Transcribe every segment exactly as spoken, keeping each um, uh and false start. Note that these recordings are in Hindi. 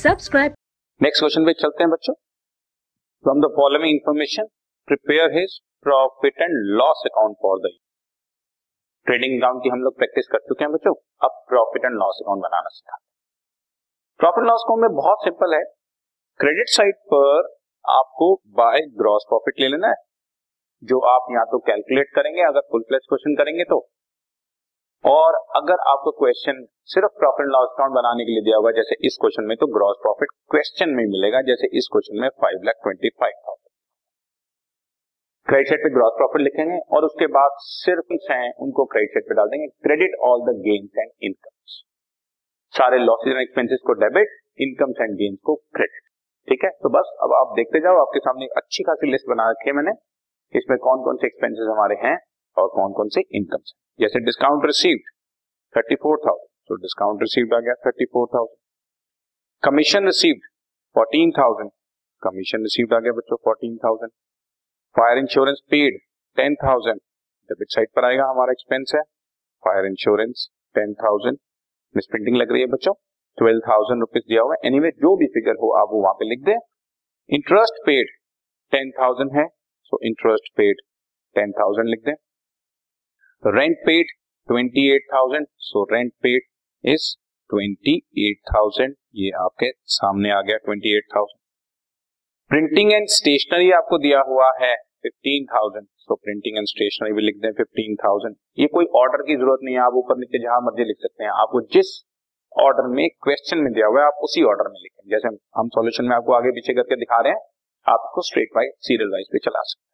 सब्सक्राइब। नेक्स्ट क्वेश्चन पे चलते हैं बच्चों। From the following information prepare his profit and loss account for the trading round की हम लोग प्रैक्टिस कर चुके हैं बच्चों। अब प्रॉफिट एंड लॉस अकाउंट बनाना सिखाते हैं। प्रॉफिट लॉस अकाउंट में बहुत सिंपल है। क्रेडिट साइड पर आपको बाय ग्रॉस प्रॉफिट ले लेना है, जो आप यहाँ तो कैलकुलेट करेंगे अगर फुल फ्लेज क्वेश्चन करेंगे तो, और अगर आपको क्वेश्चन सिर्फ प्रॉफिट लॉस अकाउंट बनाने के लिए दिया हुआ जैसे इस क्वेश्चन में, तो ग्रॉस प्रॉफिट क्वेश्चन में मिलेगा। जैसे इस क्वेश्चन में five lakh twenty five thousand credit side पे ग्रॉस प्रॉफिट लिखेंगे और उसके बाद सिर्फ हैं उनको क्रेडिट साइड पे डाल देंगे। Credit all the gains and incomes, सारे लॉसेज एंड एक्सपेंसेस को डेबिट, इनकम्स एंड गेन्स को क्रेडिट। ठीक है, तो बस अब आप देखते जाओ, आपके सामने अच्छी खासी लिस्ट बना रखी है मैंने। इसमें कौन कौन से एक्सपेंसेस हमारे हैं और कौन कौन से इनकम है। जैसे discount received thirty four thousand, तो डिस्काउंट रिसीव्ड आ गया thirty four thousand. Commission received fourteen thousand, commission received आ गया बच्चों fourteen thousand. Fire insurance paid ten thousand, debit side पर आएगा, हमारा एक्सपेंस है fire insurance ten thousand. Misprinting लग रही है बच्चों, ट्वेल्व थाउजेंड रुपीज दिया हुआ है। एनीवे जो भी फिगर हो आप वो वहां पे लिख दें। इंटरेस्ट पेड टेन थाउजेंड है, इंटरेस्ट पेड टेन थाउजेंड लिख दें। Rent paid twenty eight thousand, so rent paid is twenty eight thousand, ये आपके सामने आ गया twenty eight thousand. Printing and stationery आपको दिया हुआ है fifteen thousand, so printing and stationery भी लिख दें फिफ्टीन थाउजेंड। ये कोई ऑर्डर की जरूरत नहीं है, आप ऊपर नीचे जहां मर्जी लिख सकते हैं। आपको जिस ऑर्डर में क्वेश्चन में दिया हुआ है आप उसी ऑर्डर में लिखें। जैसे हम सॉल्यूशन में आपको आगे पीछे करके दिखा रहे हैं, आपको स्ट्रेट वाइज सीरियल वाइज पे चला सकते हैं।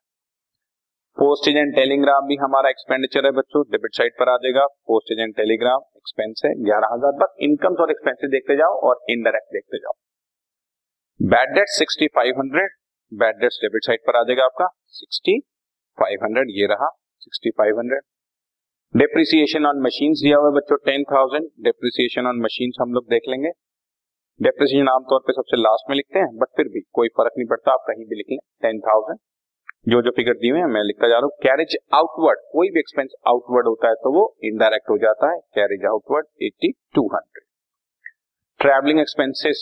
पोस्टेज एंड टेलीग्राम भी हमारा एक्सपेंडिचर है बच्चों, डेबिट साइड पर आ जाएगा। पोस्टेज एंड टेलीग्राम एक्सपेंस है ग्यारह हजार। बस इनकम्स और एक्सपेंसेस देखते जाओ और इनडायरेक्ट देखते जाओ। Bad debt sixty five hundred, bad debt debit side पर आ जाएगा आपका सिक्सटी फाइव हंड्रेड, ये रहा sixty five hundred. Depreciation on machines दिया हुआ है बच्चों ten thousand, depreciation on machines हम लोग देख लेंगे। डेप्रिसिएशन आमतौर पे सबसे लास्ट में लिखते हैं, बट फिर भी कोई फर्क नहीं पड़ता, आप कहीं भी लिख लें टेन थाउजेंड। जो जो फिगर दिए हुए हैं मैं लिखता जा रहा हूँ। कैरेज आउटवर्ड, कोई भी एक्सपेंस आउटवर्ड होता है तो वो इनडायरेक्ट हो जाता है, carriage outward eighty two hundred. Travelling expenses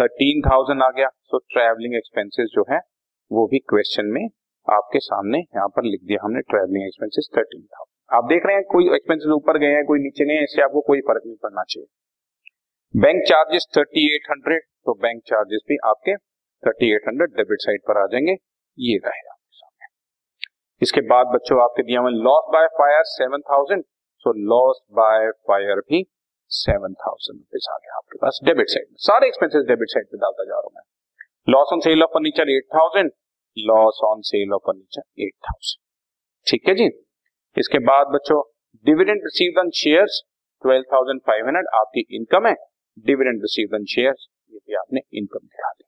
thirteen thousand आ गया, सो ट्रैवलिंग एक्सपेंसेस जो है वो भी क्वेश्चन में आपके सामने यहाँ पर लिख दिया हमने, ट्रैवलिंग एक्सपेंसेस थर्टीन थाउजेंड। आप देख रहे हैं कोई एक्सपेंसेस ऊपर गए हैं कोई नीचे गए हैं, इससे आपको कोई फर्क नहीं पड़ना चाहिए। Bank charges thirty eight hundred, तो बैंक चार्जेस भी आपके thirty eight hundred debit side पर आ जाएंगे, ये रहे आपके सामने। इसके बाद बच्चों आपके दिया हुआ loss by fire seven thousand, so loss by fire भी सेवन थाउजेंड रुपीज आ गया आपके पास डेबिट साइड में। सारे एक्सपेंसेस डेबिट साइड पे डालता जा रहा हूँ मैं। Loss on sale of furniture eight thousand, loss on sale of furniture eight thousand. ठीक है जी। इसके बाद बच्चों dividend received on shares twelve thousand five hundred, आपकी इनकम है। डिविडेंड रिसीव्ड ऑन शेयर्स, ये भी आपने इनकम दिखा दी।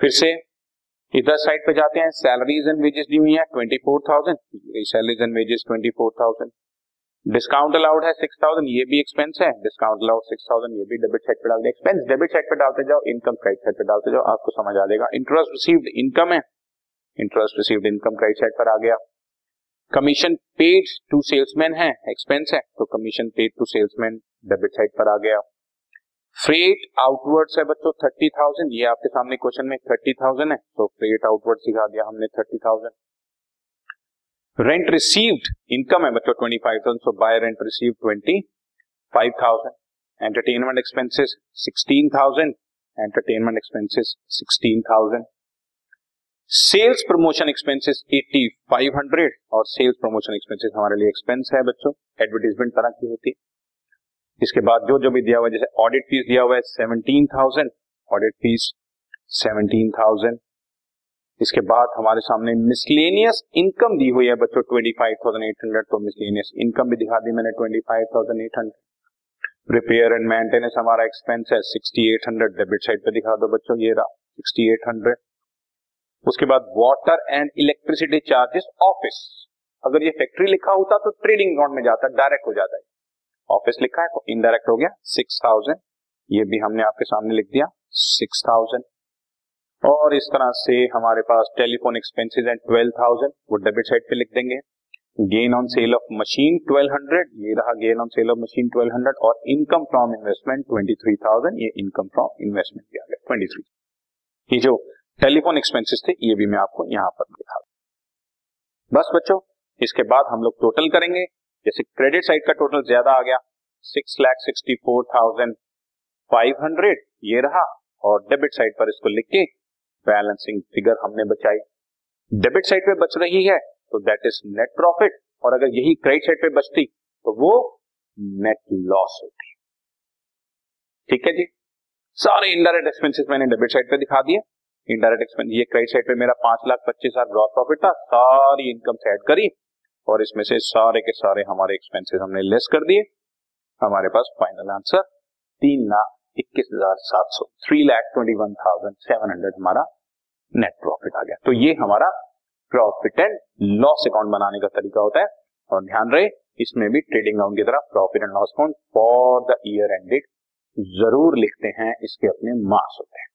फिर से इधर साइड पे जाते हैं, सैलरीज एंड वेजेस दी हुई है twenty four thousand, salaries and wages twenty four thousand. Discount allowed है सिक्स थाउजेंड, ये भी एक्सपेंस है। डिस्काउंट अलाउड सिक्स थाउजेंड, ये भी डेबिट साइड पे डाल दें। एक्सपेंस डेबिट साइड पे डालते जाओ, इनकम क्रेडिट साइड पे डालते जाओ, आपको समझ आ जाएगा। इंटरेस्ट रिसीव्ड इनकम है, interest received income credit side पर आ गया। कमीशन पेड टू सेल्समैन है, एक्सपेंस है, तो commission paid to salesman debit side पर आ गया। फ्रेट आउटवर्ड्स है बच्चों थर्टी थाउजेंड, ये आपके सामने क्वेश्चन में थर्टी थाउजेंड है, तो फ्रेट आउटवर्ड सिखा दिया हमने thirty thousand. Rent received income है बच्चों twenty five thousand, so by rent received twenty five thousand. Entertainment expenses sixteen thousand, entertainment expenses sixteen thousand. Sales promotion expenses eighty five hundred, और सेल्स प्रमोशन एक्सपेंसेस हमारे लिए एक्सपेंस है बच्चों, एडवर्टाइजमेंट तरह की होती है। इसके बाद जो जो भी दिया हुआ है, जैसे ऑडिट फीस दिया हुआ है seventeen thousand, audit fees seventeen thousand. इसके बाद हमारे सामने मिसलेनियस इनकम दी हुई है बच्चों twenty five thousand eight hundred, तो मिसलेनियस इनकम भी दिखा दी मैंने twenty five thousand eight hundred. Repair and maintenance हमारा एक्सपेंस है sixty eight hundred, debit side पे दिखा दो बच्चों, ये रहा सिक्सटी एट हंड्रेड। उसके बाद water and electricity charges office, अगर ये फैक्ट्री लिखा होता तो ट्रेडिंग अकाउंट में जाता, डायरेक्ट हो जाता है। ऑफिस लिखा है तो इनडायरेक्ट हो गया सिक्स थाउजेंड, ये भी हमने आपके सामने लिख दिया सिक्स थाउजेंड। और इस तरह से हमारे पास telephone expenses and twelve thousand, वो डेबिट साइड पे लिख देंगे। Gain on sale of machine twelve hundred, ये रहा gain on sale of machine twelve hundred और income from investment twenty three thousand, ये इनकम फ्रॉम इन्वेस्टमेंट भी आ गया ट्वेंटी थ्री। ये जो टेलीफोन एक्सपेंसेस थे ये भी मैं आपको यहाँ पर दिखा दूं। बस बच्चों, इसके बाद हम लोग टोटल करेंगे। जैसे क्रेडिट साइड का टोटल ज्यादा आ गया six lakh sixty four thousand five hundred, ये रहा, और डेबिट साइड पर इसको लिख के बैलेंसिंग फिगर हमने बचाई। डेबिट साइड पे बच रही है तो दैट इज नेट प्रॉफिट, और अगर यही क्रेडिट साइड पे बचती तो वो नेट लॉस होती। ठीक है जी, सारे इनडायरेक्ट एक्सपेंसेस मैंने डेबिट साइड पे दिखा दिए। इनडायरेक्ट एक्सपेंस, ये क्रेडिट साइड पे मेरा पांच लाख पच्चीस हजार ग्रॉस प्रॉफिट था, सारी इनकम से ऐड करी और इसमें से सारे के सारे हमारे एक्सपेंसेस हमने लेस कर दिए। हमारे पास फाइनल आंसर तीन लाख इक्कीस हजार सात सौ three lakh twenty one thousand seven hundred हमारा नेट प्रॉफिट आ गया। तो ये हमारा प्रॉफिट एंड लॉस अकाउंट बनाने का तरीका होता है। और ध्यान रहे, इसमें भी ट्रेडिंग अकाउंट की तरह profit and loss account for the year end date जरूर लिखते हैं, इसके अपने मार्क्स होते हैं।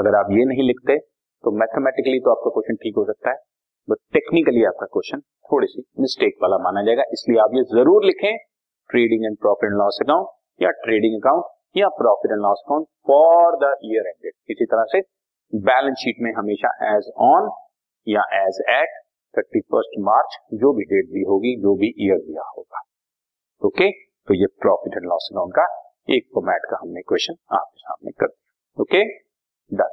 अगर आप ये नहीं लिखते तो मैथमेटिकली तो आपका क्वेश्चन ठीक हो सकता है, बट टेक्निकली आपका क्वेश्चन थोड़ी सी मिस्टेक वाला माना जाएगा। इसलिए आप ये जरूर लिखें trading and profit and loss account या ट्रेडिंग अकाउंट या profit and loss account for the year end date. इसी तरह से बैलेंस शीट में हमेशा एज ऑन या as at thirty first March जो भी डेट दी होगी, जो भी ईयर दिया होगा। ओके, तो ये प्रॉफिट एंड लॉस अकाउंट का एक फॉर्मेट का हमने क्वेश्चन आपके सामने कर दिया। Okay, done.